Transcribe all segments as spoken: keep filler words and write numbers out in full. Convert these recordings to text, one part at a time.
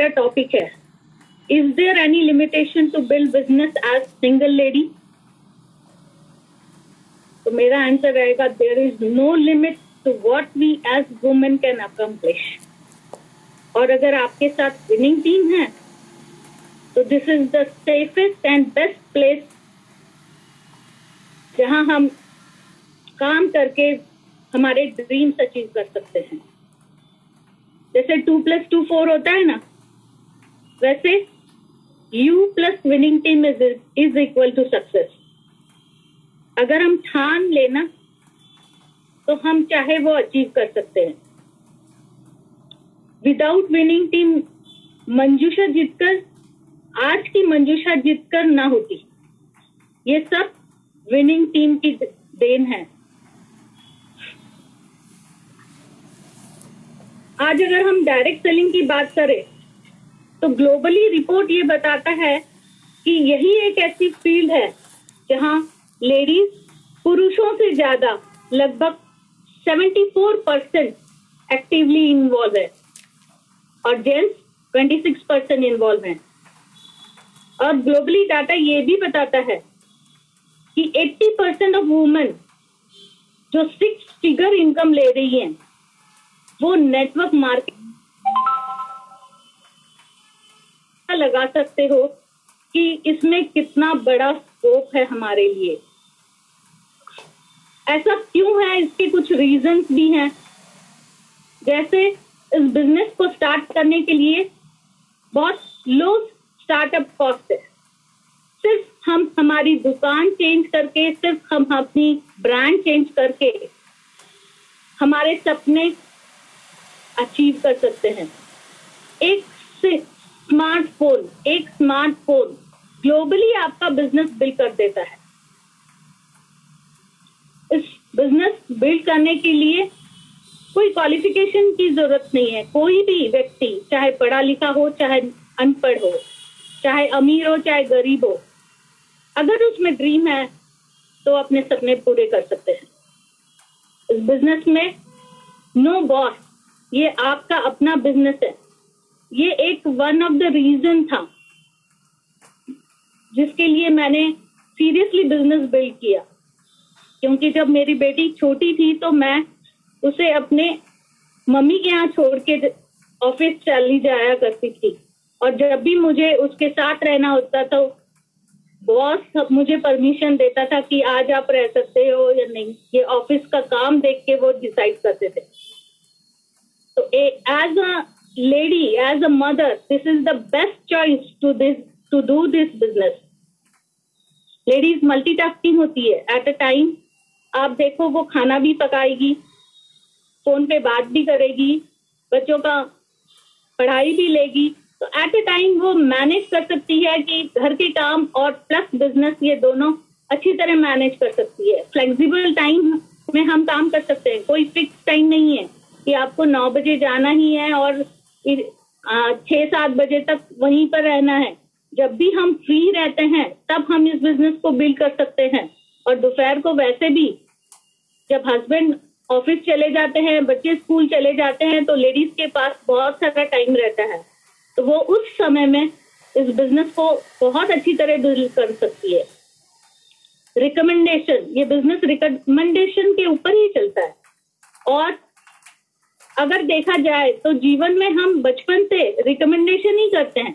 Topic है, is there any limitation to build business as single lady? तो मेरा answer रहेगा there is no limit to what we as women can accomplish. और अगर आपके साथ विनिंग टीम है तो this is the safest and best place जहां हम काम करके हमारे ड्रीम्स अचीव कर सकते हैं। जैसे टू प्लस टू फोर होता है ना, वैसे you plus winning team is is equal to success. अगर हम ठान लेना तो हम चाहे वो अचीव कर सकते हैं। विदाउट विनिंग टीम मंजूषा जीतकर, आज की मंजूषा जीतकर ना होती। ये सब विनिंग टीम की देन है। आज अगर हम डायरेक्ट सेलिंग की बात करें तो ग्लोबली रिपोर्ट ये बताता है कि यही एक ऐसी फील्ड है जहां लेडीज पुरुषों से ज्यादा लगभग चौहत्तर परसेंट एक्टिवली इन्वॉल्व है और जेंट्स छब्बीस परसेंट इन्वॉल्व हैं। और ग्लोबली डाटा ये भी बताता है कि अस्सी परसेंट ऑफ वुमेन जो सिक्स फिगर इनकम ले रही हैं, वो नेटवर्क मार्केट लगा सकते हो कि इसमें कितना बड़ा स्कोप है हमारे लिए। ऐसा क्यों है, इसके कुछ रीजंस भी हैं। जैसे इस बिजनेस को स्टार्ट करने के लिए बहुत लो स्टार्टअप कॉस्ट है। सिर्फ हम हमारी दुकान चेंज करके, सिर्फ हम अपनी ब्रांड चेंज करके हमारे सपने अचीव कर सकते हैं। एक से स्मार्टफोन, एक स्मार्टफोन ग्लोबली आपका बिजनेस बिल्ड कर देता है। इस बिजनेस बिल्ड करने के लिए कोई क्वालिफिकेशन की जरूरत नहीं है। कोई भी व्यक्ति, चाहे पढ़ा लिखा हो, चाहे अनपढ़ हो, चाहे अमीर हो, चाहे गरीब हो, अगर उसमें ड्रीम है तो अपने सपने पूरे कर सकते हैं। इस बिजनेस में नो बॉस, ये आपका अपना बिजनेस है। ये एक वन ऑफ द रीजन था जिसके लिए मैंने सीरियसली बिजनेस बिल्ड किया, क्योंकि जब मेरी बेटी छोटी थी तो मैं उसे अपने मम्मी के यहाँ छोड़ के ऑफिस चली जाया करती थी। और जब भी मुझे उसके साथ रहना होता तो बॉस मुझे परमिशन देता था कि आज आप रह सकते हो या नहीं, ये ऑफिस का काम देख के वो डिसाइड करते थे। तो as a lady, as a mother, this is the best choice to this to do this business. Ladies multitasking होती है at a time। आप देखो वो खाना भी पकाएगी, फोन पे बात भी करेगी, बच्चों का पढ़ाई भी लेगी। तो at a time वो मैनेज कर सकती है कि घर के काम और प्लस बिजनेस, ये दोनों अच्छी तरह मैनेज कर सकती है। फ्लेक्सिबल टाइम में हम काम कर सकते हैं। कोई फिक्स टाइम नहीं है कि आपको नौ बजे जाना ही है और छह सात बजे तक वहीं पर रहना है। जब भी हम फ्री रहते हैं तब हम इस बिजनेस को बिल्ड कर सकते हैं। और दोपहर को वैसे भी जब हस्बैंड ऑफिस चले जाते हैं, बच्चे स्कूल चले जाते हैं, तो लेडीज के पास बहुत सारा टाइम रहता है, तो वो उस समय में इस बिजनेस को बहुत अच्छी तरह बिल्ड कर सकती है। रिकमेंडेशन, ये बिजनेस रिकमेंडेशन के ऊपर ही चलता है। और अगर देखा जाए तो जीवन में हम बचपन से रिकमेंडेशन ही करते हैं।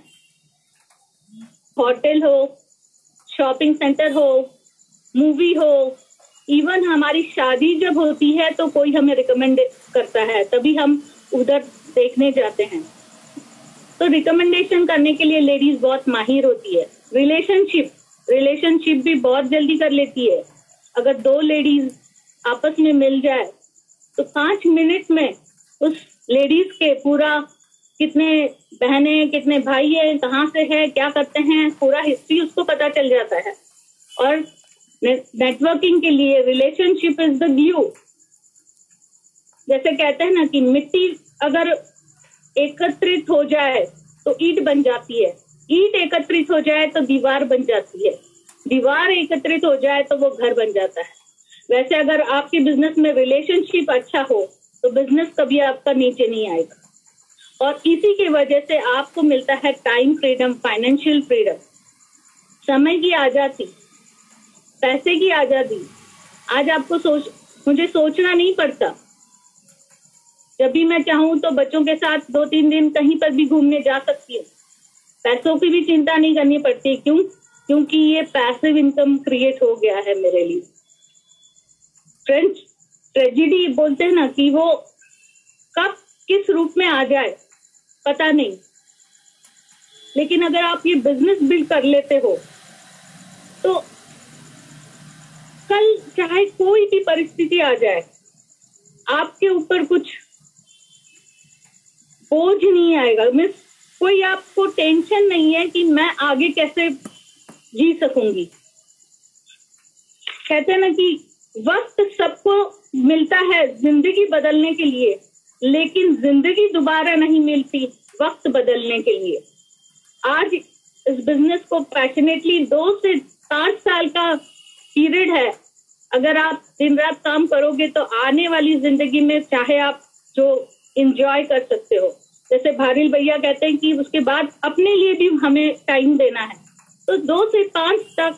होटल हो, शॉपिंग सेंटर हो, मूवी हो, इवन हमारी शादी जब होती है तो कोई हमें रिकमेंड करता है, तभी हम उधर देखने जाते हैं। तो रिकमेंडेशन करने के लिए लेडीज बहुत माहिर होती है। रिलेशनशिप, रिलेशनशिप भी बहुत जल्दी कर लेती है। अगर दो लेडीज आपस में मिल जाए तो पांच मिनट में उस लेडीज के पूरा, कितने बहने, कितने भाई है, कहाँ से है, क्या करते हैं, पूरा हिस्ट्री उसको पता चल जाता है। और नेटवर्किंग के लिए रिलेशनशिप इज द ग्लू। जैसे कहते हैं ना कि मिट्टी अगर एकत्रित हो जाए तो ईंट बन जाती है, ईंट एकत्रित हो जाए तो दीवार बन जाती है, दीवार एकत्रित हो जाए तो वो घर बन जाता है। वैसे अगर आपके बिजनेस में रिलेशनशिप अच्छा हो तो बिजनेस कभी आपका नीचे नहीं आएगा। और इसी की वजह से आपको मिलता है टाइम फ्रीडम, फाइनेंशियल फ्रीडम, समय की आजादी, पैसे की आजादी। आज आपको सोच मुझे सोचना नहीं पड़ता। जब भी मैं चाहूँ तो बच्चों के साथ दो तीन दिन कहीं पर भी घूमने जा सकती हूँ। पैसों की भी चिंता नहीं करनी पड़ती। क्यों? क्योंकि ये पैसिव इनकम क्रिएट हो गया है मेरे लिए। फ्रेंड्स, ट्रेजिडी बोलते हैं ना कि वो कब किस रूप में आ जाए पता नहीं, लेकिन अगर आप ये बिजनेस बिल्ड कर लेते हो तो कल चाहे कोई भी परिस्थिति आ जाए आपके ऊपर कुछ बोझ नहीं आएगा। मींस कोई आपको टेंशन नहीं है कि मैं आगे कैसे जी सकूंगी। कहते हैं ना कि वक्त सबको मिलता है जिंदगी बदलने के लिए, लेकिन जिंदगी दोबारा नहीं मिलती वक्त बदलने के लिए। आज इस बिजनेस को पैशनेटली दो से चार साल का पीरियड है, अगर आप दिन रात काम करोगे तो आने वाली जिंदगी में चाहे आप जो एंजॉय कर सकते हो। जैसे भारिल भैया कहते हैं कि उसके बाद अपने लिए भी हमें टाइम देना है, तो दो से पांच तक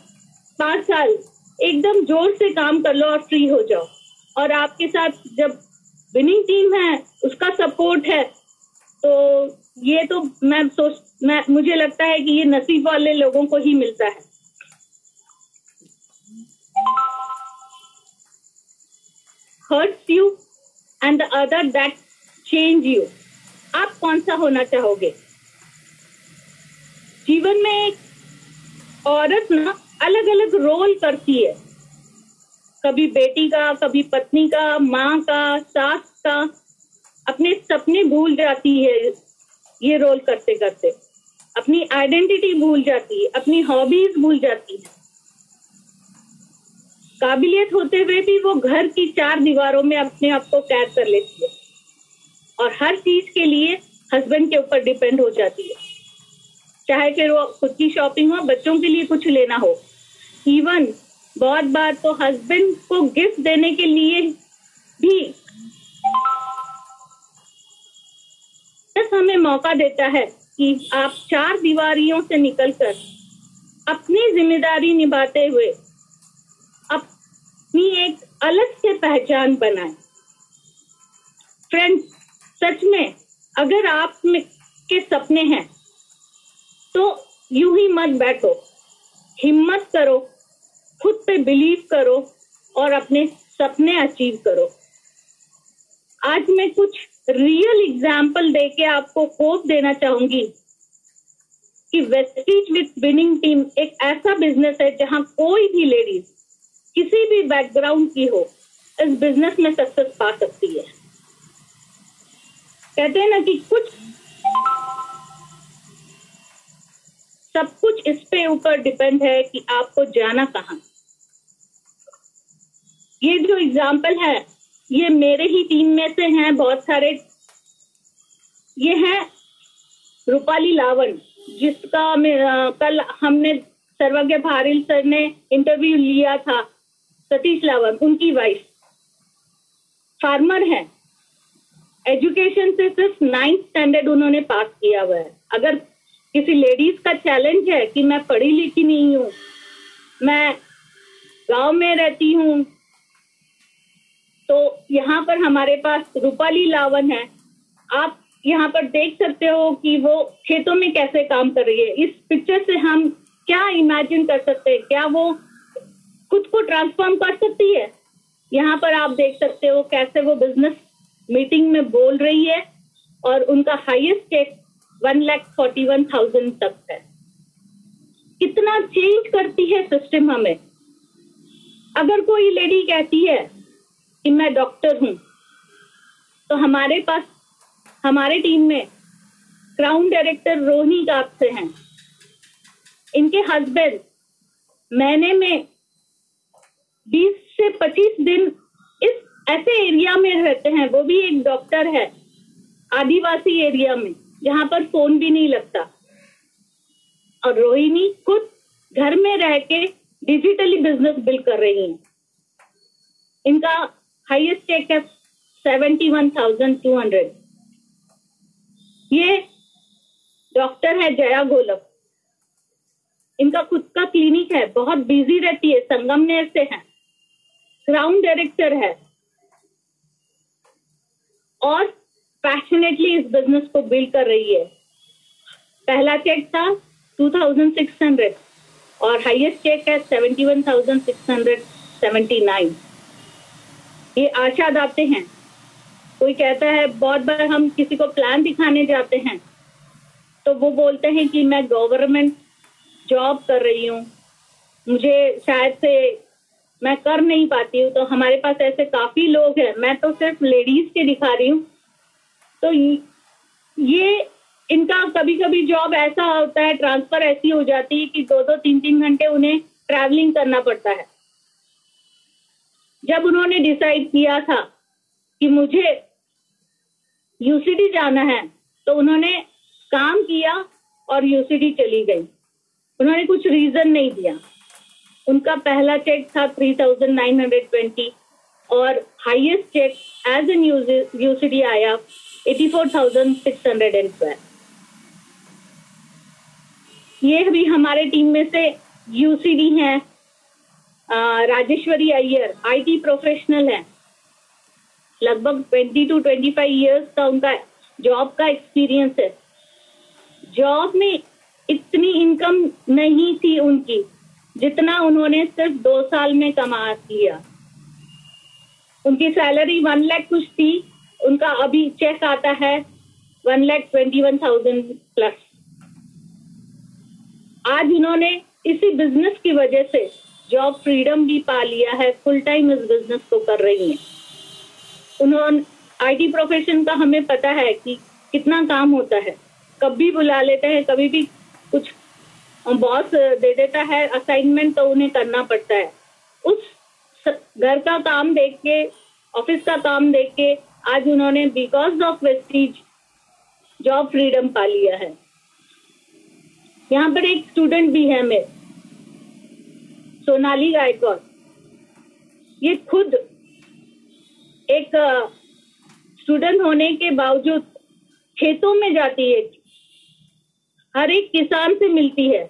पांच साल एकदम जोर से काम कर लो और फ्री हो जाओ। और आपके साथ जब विनिंग टीम है, उसका सपोर्ट है, तो ये तो मैं सोच मैं मुझे लगता है कि ये नसीब वाले लोगों को ही मिलता है। hurts you and the other that change you. आप कौन सा होना चाहोगे? जीवन में एक औरत ना अलग अलग रोल करती है, कभी बेटी का, कभी पत्नी का, माँ का, सास का, अपने सपने भूल जाती है। ये रोल करते करते अपनी आइडेंटिटी भूल जाती है, अपनी हॉबीज भूल जाती है। काबिलियत होते हुए भी वो घर की चार दीवारों में अपने आप को कैद कर लेती है और हर चीज के लिए हस्बैंड के ऊपर डिपेंड हो जाती है, चाहे फिर वो खुद की शॉपिंग हो, बच्चों के लिए कुछ लेना हो। इवन बहुत बार तो हस्बैंड को गिफ्ट देने के लिए भी बस हमें मौका देता है कि आप चार दीवारियों से निकलकर अपनी जिम्मेदारी निभाते हुए अपनी एक अलग से पहचान बनाए। फ्रेंड्स, सच में अगर आप में के सपने हैं तो यूं ही मत बैठो, हिम्मत करो, खुद पे बिलीव करो और अपने सपने अचीव करो। आज मैं कुछ रियल एग्जाम्पल देके आपको होप देना चाहूंगी कि वेस्टीज विद विनिंग टीम एक ऐसा बिजनेस है जहां कोई भी लेडीज किसी भी बैकग्राउंड की हो इस बिजनेस में सक्सेस पा सकती है। कहते हैं ना कि कुछ सब कुछ इस पे ऊपर डिपेंड है कि आपको जाना कहाँ। ये जो एग्जाम्पल है ये मेरे ही टीम में से हैं बहुत सारे। ये हैं रूपाली लावन, जिसका कल हमने सर्वज्ञ भारिल सर ने इंटरव्यू लिया था। सतीश लावन उनकी वाइफ फार्मर है, एजुकेशन से सिर्फ नाइन्थ स्टैंडर्ड उन्होंने पास किया हुआ है। अगर किसी लेडीज का चैलेंज है कि मैं पढ़ी लिखी नहीं हूँ, मैं गांव में रहती हूँ, तो यहाँ पर हमारे पास रूपाली लावन है। आप यहाँ पर देख सकते हो कि वो खेतों में कैसे काम कर रही है। इस पिक्चर से हम क्या इमेजिन कर सकते हैं? क्या वो खुद को ट्रांसफॉर्म कर सकती है? यहाँ पर आप देख सकते हो कैसे वो बिजनेस मीटिंग में बोल रही है और उनका highest cheque one lakh forty one thousand तक है। कितना चेंज करती है सिस्टम हमें। अगर कोई लेडी कहती है कि मैं डॉक्टर हूं, तो हमारे पास हमारे टीम में क्राउन डायरेक्टर रोहिणी काप से हैं। इनके हस्बैंड महीने में बीस से पच्चीस दिन इस ऐसे एरिया में रहते हैं, वो भी एक डॉक्टर है आदिवासी एरिया में जहां पर फोन भी नहीं लगता। और रोहिणी खुद घर में रह के डिजिटली बिजनेस बिल्ड कर रही हैं। इनका हाईएस्ट चेक है seventy one thousand two hundred. ये डॉक्टर है जया गोलप, इनका खुद का क्लिनिक है, बहुत बिजी रहती है, संगम में ऐसे हैं, ग्राउंड डायरेक्टर है और पैशनेटली इस बिजनेस को बिल्ड कर रही है। पहला चेक था टू थाउजेंड सिक्स हंड्रेड और हाईएस्ट चेक है seventy one thousand six hundred seventy nine. ये आशा दाते हैं। कोई कहता है, बहुत बार हम किसी को प्लान दिखाने जाते हैं तो वो बोलते हैं कि मैं गवर्नमेंट जॉब कर रही हूँ, मुझे शायद से मैं कर नहीं पाती हूँ, तो हमारे पास ऐसे काफी लोग हैं, मैं तो सिर्फ लेडीज के दिखा रही हूँ। तो ये इनका कभी कभी जॉब ऐसा होता है, ट्रांसफर ऐसी हो जाती है कि दो दो तीन तीन घंटे उन्हें ट्रैवलिंग करना पड़ता है। जब उन्होंने डिसाइड किया था कि मुझे यूसीडी जाना है तो उन्होंने काम किया और यूसीडी चली गई, उन्होंने कुछ रीजन नहीं दिया। उनका पहला चेक था three thousand nine hundred twenty और highest check as an UCD आया eighty four thousand six hundred twelve. ये भी हमारे टीम में से यूसीडी हैं, राजेश्वरी अय्यर आईटी प्रोफेशनल है, लगभग twenty to twenty five years का उनका जॉब का एक्सपीरियंस है। जॉब में इतनी इनकम नहीं थी उनकी, जितना उन्होंने सिर्फ दो साल में कमा लिया। उनकी सैलरी वन लाख कुछ थी, उनका अभी चेक आता है one lakh twenty one thousand plus. आज उन्होंने इसी बिजनेस की वजह से जॉब फ्रीडम भी पा लिया है, फुल टाइम इस बिजनेस को कर रही है। उन्होंने आईटी प्रोफेशन का हमें पता है कि कितना काम होता है, कभी बुला लेते हैं, कभी भी कुछ बॉस दे देता है असाइनमेंट तो उन्हें करना पड़ता है। उस घर का काम देख के, ऑफिस का काम देख के आज उन्होंने because of Vestige job freedom पा लिया है। यहाँ पर एक स्टूडेंट भी है मेरे, सोनाली गायक, ये खुद एक स्टूडेंट होने के बावजूद खेतों में जाती है, हर एक किसान से मिलती है,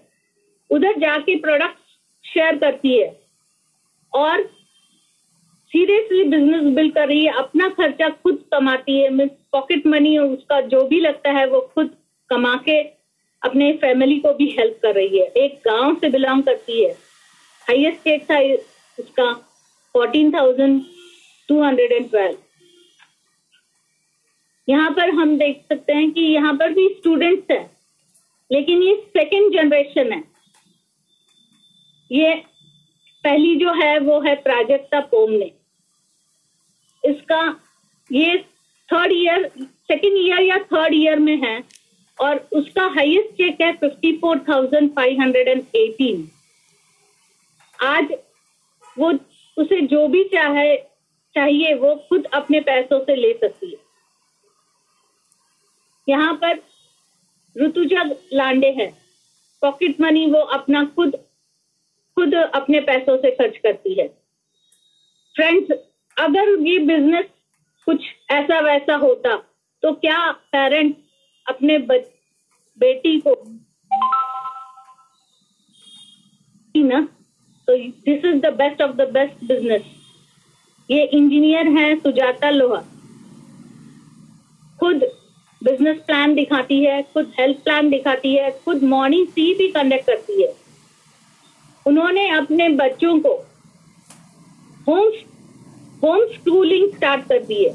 उधर जाके प्रोडक्ट शेयर करती है और सीरियसली बिजनेस बिल्ड कर रही है। अपना खर्चा खुद कमाती है, मींस पॉकेट मनी उसका जो भी लगता है वो खुद कमा के अपने फैमिली को भी हेल्प कर रही है। एक गांव से बिलोंग करती है, हाईएस्ट रेट था उसका fourteen thousand two hundred and twelve. यहाँ पर हम देख सकते हैं कि यहाँ पर भी स्टूडेंट्स हैं, लेकिन ये सेकेंड जनरेशन है। ये पहली जो है वो है प्राजक्ता पोमने, इसका ये थर्ड ईयर सेकेंड ईयर या थर्ड ईयर में है और उसका हाईएस्ट चेक है fifty four thousand five hundred and eighteen. आज वो उसे जो भी चाहे चाहिए वो खुद अपने पैसों से ले सकती है। यहाँ पर रुतुजा लांडे है, पॉकेट मनी वो अपना खुद खुद अपने पैसों से खर्च करती है। फ्रेंड्स, अगर ये बिजनेस कुछ ऐसा वैसा होता तो क्या पेरेंट्स अपने बेटी को ना, तो this is the best of the best business. ये इंजीनियर है सुजाता लोहा, खुद बिजनेस प्लान दिखाती है, खुद हेल्थ प्लान दिखाती है, खुद मॉर्निंग सी भी कंडक्ट करती है। उन्होंने अपने बच्चों को होम होम स्कूलिंग स्टार्ट कर दी है।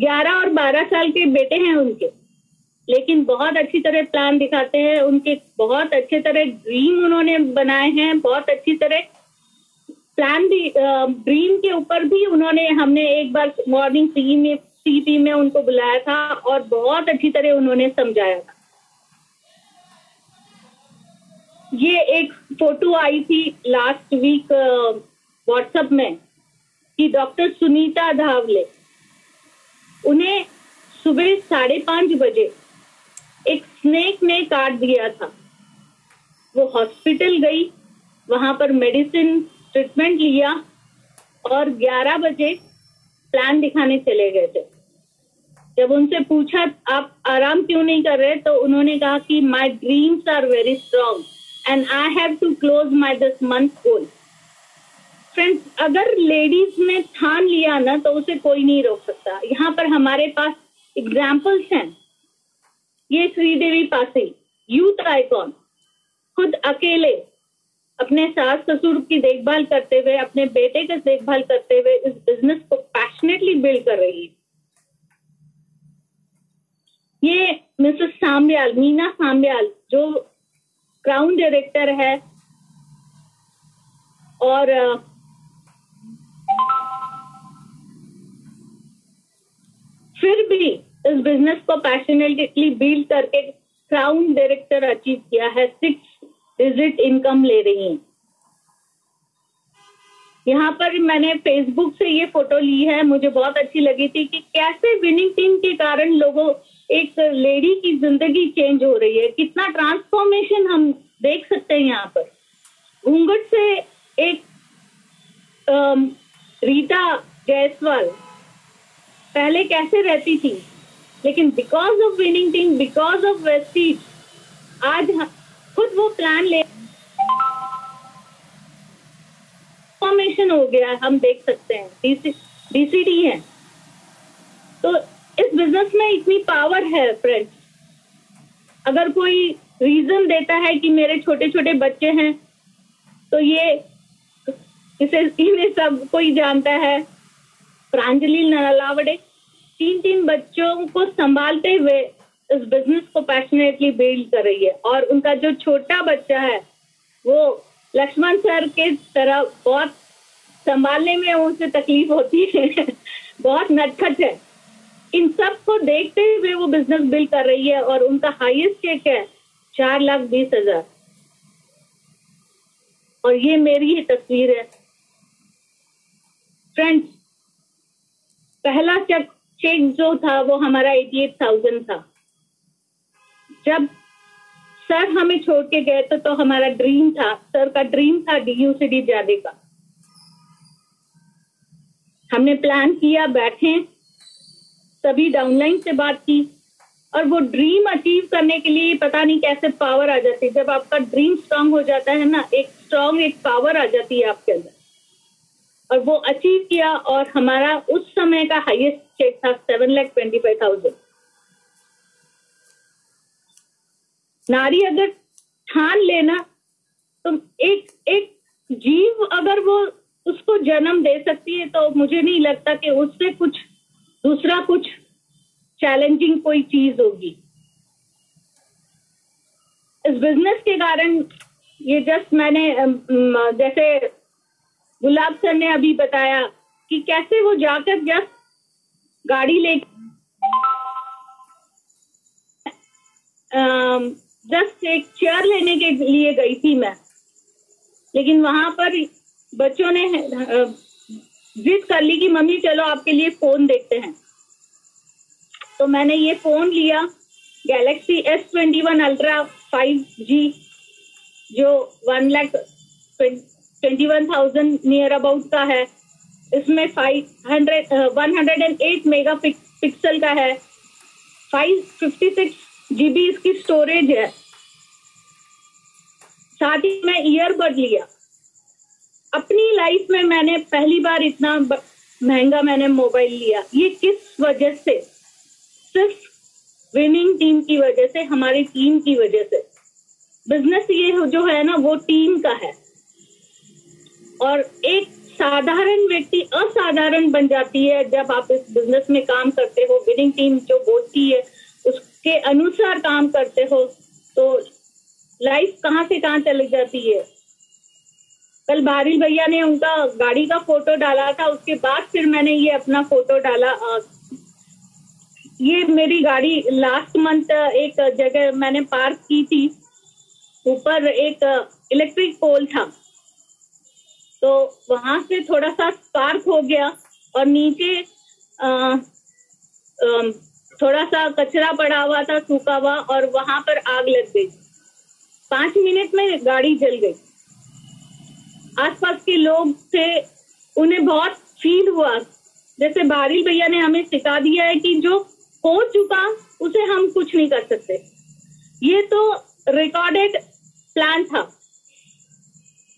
ग्यारह और बारह साल के बेटे हैं उनके, लेकिन बहुत अच्छी तरह प्लान दिखाते हैं, उनके बहुत अच्छे तरह ड्रीम उन्होंने बनाए हैं, बहुत अच्छी तरह प्लान भी, ड्रीम के ऊपर भी उन्होंने, हमने एक बार मॉर्निंग सी में सीपी में उनको बुलाया था और बहुत अच्छी तरह उन्होंने समझाया था। ये एक फोटो आई थी लास्ट वीक व्हाट्सएप में कि डॉक्टर सुनीता धावले, उन्हें सुबह साढ़े पांच बजे एक स्नेक ने काट दिया था। वो हॉस्पिटल गई, वहां पर मेडिसिन ट्रीटमेंट लिया और ग्यारह बजे प्लान दिखाने चले गए थे। जब उनसे पूछा आप आराम क्यों नहीं कर रहे, तो उन्होंने कहा कि my dreams are very strong and I have to close my this month goal. Friends, अगर लेडीज ने ठान लिया ना तो उसे कोई नहीं रोक सकता। यहाँ पर हमारे पास एग्जाम्पल्स हैं। ये श्रीदेवी पासिल, यूथ आइकॉन, खुद अकेले अपने सास ससुर की देखभाल करते हुए, अपने बेटे की देखभाल करते हुए इस बिजनेस को पैशनेटली बिल्ड कर रही है। ये मिसेस सांब्याल, मीना सांब्याल, जो क्राउन डायरेक्टर है और फिर भी इस बिजनेस को पैशनेटली बिल्ड करके क्राउन डायरेक्टर अचीव किया है, सिक्स डिजिट इनकम ले रही हैं। यहाँ पर मैंने फेसबुक से ये फोटो ली है, मुझे बहुत अच्छी लगी थी कि कैसे विनिंग टीम के कारण लोगों, एक लेडी की जिंदगी चेंज हो रही है। कितना ट्रांसफॉर्मेशन हम देख सकते हैं यहाँ पर। घूंघट से एक रीता जायसवाल पहले कैसे रहती थी, लेकिन because of winning team, because of Vestige, आज खुद वो प्लान ले, फॉर्मेशन हो गया, हम देख सकते हैं। डीसीडी है तो इस बिजनेस में इतनी पावर है। फ्रेंड्स, अगर कोई रीजन देता है कि मेरे छोटे छोटे बच्चे हैं, तो ये इसे इन्हें सब कोई जानता है। प्रांजलि नरालावड़े तीन तीन बच्चों को संभालते हुए इस बिजनेस को पैशनेटली बिल्ड कर रही है, और उनका जो छोटा बच्चा है वो लक्ष्मण सर के तरह बहुत संभालने में उनसे तकलीफ होती है, बहुत नटखट है। इन सब को देखते हुए वो बिजनेस बिल्ड कर रही है, और उनका हाईएस्ट चेक है चार लाख बीस हजार। और ये मेरी ही तस्वीर है। फ्रेंड्स, पहला चेक चेक जो था वो हमारा अठासी हज़ार था। जब सर हमें छोड़ के गए तो, तो हमारा ड्रीम था, सर का ड्रीम था डीयूसीडी जाने का। हमने प्लान किया, बैठे, सभी डाउनलाइन से बात की, और वो ड्रीम अचीव करने के लिए पता नहीं कैसे पावर आ जाती है। जब आपका ड्रीम स्ट्रांग हो जाता है ना, एक स्ट्रांग एक पावर आ जाती है आपके अंदर, और वो अचीव किया। और हमारा उस समय का हाईएस्ट चेक था seven lakh twenty five thousand. नारी अगर ठान लेना तो एक एक जीव अगर वो उसको जन्म दे सकती है, तो मुझे नहीं लगता कि उससे कुछ दूसरा कुछ चैलेंजिंग कोई चीज होगी। इस बिजनेस के कारण ये जस्ट मैंने, जैसे गुलाब सर ने अभी बताया कि कैसे वो जाकर जस्ट गाड़ी ले, जस्ट एक चेयर लेने के लिए गई थी मैं, लेकिन वहां पर बच्चों ने जिद कर ली कि मम्मी चलो आपके लिए फोन देखते हैं। तो मैंने ये फोन लिया, Galaxy S twenty one Ultra five G जो one lakh twenty one thousand near about का है। इसमें five hundred one hundred and eight mega pixel का है, फाइव फिफ्टी सिक्स जीबी इसकी स्टोरेज है। साथ ही मैं ईयरबड लिया। अपनी लाइफ में मैंने पहली बार इतना महंगा मैंने मोबाइल लिया। ये किस वजह से? सिर्फ विनिंग टीम की वजह से, हमारी टीम की वजह से। बिजनेस ये जो है ना वो टीम का है, और एक साधारण व्यक्ति असाधारण बन जाती है जब आप इस बिजनेस में काम करते हो। विनिंग टीम जो बोलती है उसके अनुसार काम करते हो, तो लाइफ कहाँ से कहाँ चली जाती है। कल भारिल भैया ने उनका गाड़ी का फोटो डाला था, उसके बाद फिर मैंने ये अपना फोटो डाला। ये मेरी गाड़ी लास्ट मंथ एक जगह मैंने पार्क की थी, ऊपर एक इलेक्ट्रिक पोल था, तो वहां से थोड़ा सा स्पार्क हो गया और नीचे आ, आ, थोड़ा सा कचरा पड़ा हुआ था, सूखा हुआ, और वहां पर आग लग गई। पांच मिनट में गाड़ी जल गई। आसपास के लोग थे, उन्हें बहुत फील हुआ। जैसे भारिल भैया ने हमें सिखा दिया है कि जो हो चुका उसे हम कुछ नहीं कर सकते। ये तो रिकॉर्डेड प्लान था।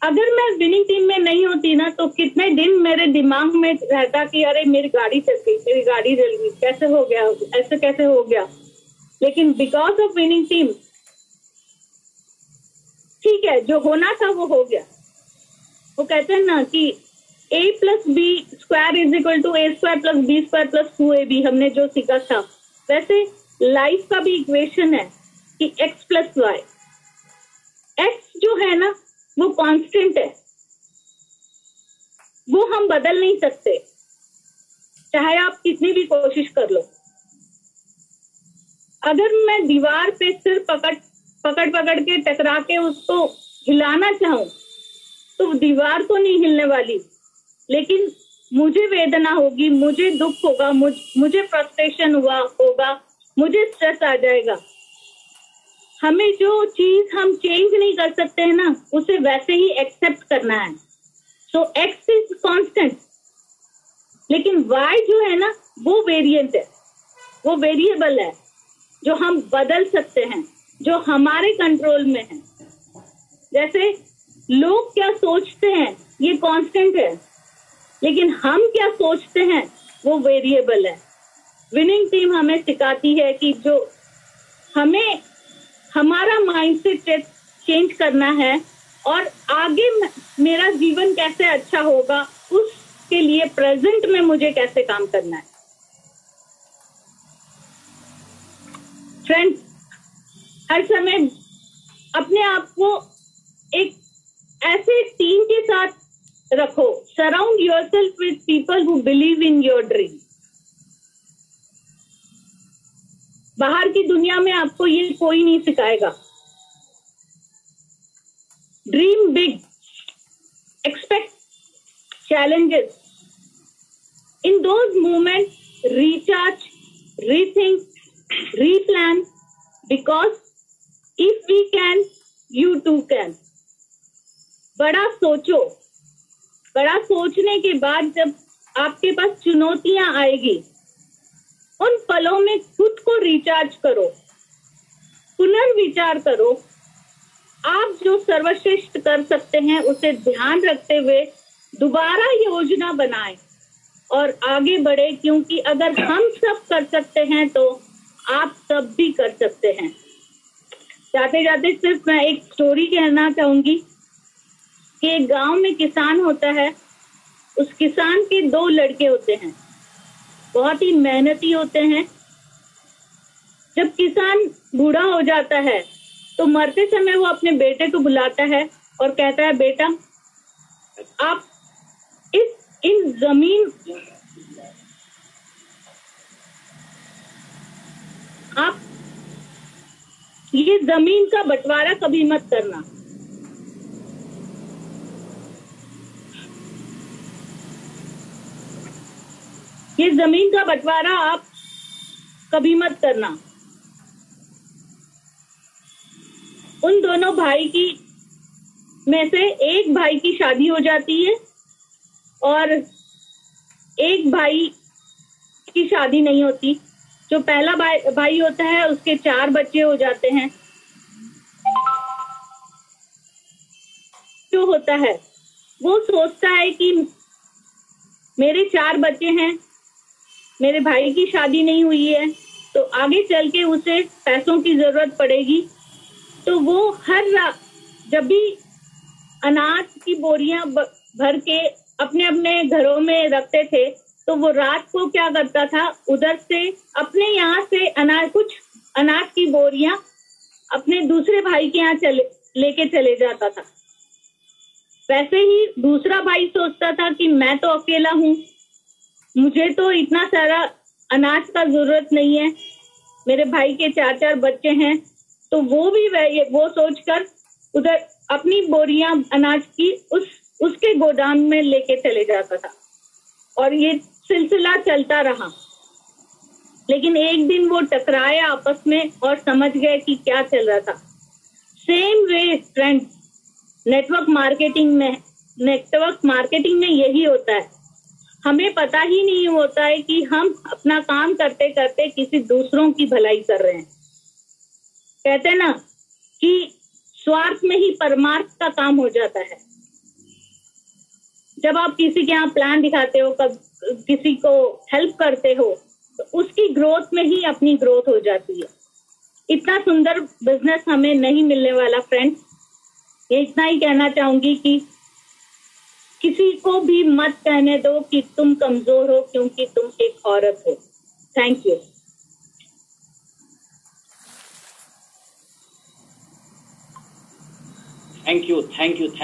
अगर मैं विनिंग टीम में नहीं होती ना तो कितने दिन मेरे दिमाग में रहता कि अरे मेरी गाड़ी चल गई, मेरी गाड़ी जल गई, कैसे हो गया, ऐसे कैसे हो गया। लेकिन बिकॉज ऑफ विनिंग टीम ठीक है, जो होना था वो हो गया। वो कहते हैं ना कि A plus B square is equal to A square plus B square plus two A B, हमने जो सीखा था वैसे लाइफ का भी इक्वेशन है कि एक्स प्लस वाई। एक्स जो है ना वो कांस्टेंट है, वो हम बदल नहीं सकते चाहे आप कितनी भी कोशिश कर लो। अगर मैं दीवार पे सिर पकड़ पकड़ पकड़ के टकरा के उसको हिलाना चाहूं तो दीवार तो नहीं हिलने वाली, लेकिन मुझे वेदना होगी, मुझे दुख होगा, मुझ, मुझे फ्रस्ट्रेशन हुआ होगा, मुझे स्ट्रेस आ जाएगा। हमें जो चीज हम चेंज नहीं कर सकते हैं ना उसे वैसे ही एक्सेप्ट करना है। सो एक्स इज कांस्टेंट, लेकिन वाई जो है ना वो वेरिएंट है, वो वेरिएबल है जो हम बदल सकते हैं, जो हमारे कंट्रोल में है। जैसे लोग क्या सोचते हैं ये कांस्टेंट है, लेकिन हम क्या सोचते हैं वो वेरिएबल है। विनिंग टीम हमें सिखाती है कि जो हमें हमारा माइंडसेट चेंज करना है और आगे मेरा जीवन कैसे अच्छा होगा उसके लिए प्रेजेंट में मुझे कैसे काम करना है। फ्रेंड्स, हर समय अपने आप को एक ऐसे टीम के साथ रखो, surround yourself with people who believe in your dream. बाहर की दुनिया में आपको ये कोई नहीं सिखाएगा। Dream big, expect challenges. In those moments recharge, rethink, replan, because if we can you too can. बड़ा सोचो, बड़ा सोचने के बाद जब आपके पास चुनौतियां आएगी उन पलों में खुद को रिचार्ज करो, पुनर्विचार करो। आप जो सर्वश्रेष्ठ कर सकते हैं उसे ध्यान रखते हुए दोबारा योजना बनाएं और आगे बढ़े, क्योंकि अगर हम सब कर सकते हैं तो आप सब भी कर सकते हैं। जाते जाते सिर्फ मैं एक स्टोरी कहना चाहूंगी कि एक गांव में किसान होता है। उस किसान के दो लड़के होते हैं, बहुत ही मेहनती होते हैं। जब किसान बूढ़ा हो जाता है तो मरते समय वो अपने बेटे को बुलाता है और कहता है, बेटा आप इस इन जमीन आप ये जमीन का बंटवारा कभी मत करना। ये जमीन का बंटवारा आप कभी मत करना। उन दोनों भाई की में से एक भाई की शादी हो जाती है और एक भाई की शादी नहीं होती। जो पहला भाई, भाई होता है उसके चार बच्चे हो जाते हैं। जो होता है वो सोचता है कि मेरे चार बच्चे हैं, मेरे भाई की शादी नहीं हुई है, तो आगे चल के उसे पैसों की जरूरत पड़ेगी। तो वो हर रात जब भी अनाज की बोरियां भर के अपने अपने घरों में रखते थे तो वो रात को क्या करता था, उधर से अपने यहाँ से अनाज कुछ अनाज की बोरियां अपने दूसरे भाई के यहाँ चले लेके चले जाता था। वैसे ही दूसरा भाई सोचता था कि मैं तो अकेला हूँ, मुझे तो इतना सारा अनाज का जरूरत नहीं है, मेरे भाई के चार चार बच्चे हैं। तो वो भी वो सोचकर उधर अपनी बोरियां अनाज की उस उसके गोदाम में लेके चले जाता था और ये सिलसिला चलता रहा। लेकिन एक दिन वो टकराए आपस में और समझ गए कि क्या चल रहा था। Same way friends, network marketing में नेटवर्क मार्केटिंग में यही होता है। हमें पता ही नहीं होता है कि हम अपना काम करते करते किसी दूसरों की भलाई कर रहे हैं। कहते हैं ना कि स्वार्थ में ही परमार्थ का काम हो जाता है। जब आप किसी के यहाँ प्लान दिखाते हो, कब किसी को हेल्प करते हो, तो उसकी ग्रोथ में ही अपनी ग्रोथ हो जाती है। इतना सुंदर बिजनेस हमें नहीं मिलने वाला फ्रेंड्स। ये इतना ही कहना चाहूंगी कि किसी को भी मत कहने दो कि तुम कमजोर हो क्योंकि तुम एक औरत हो। Thank you. Thank you thank you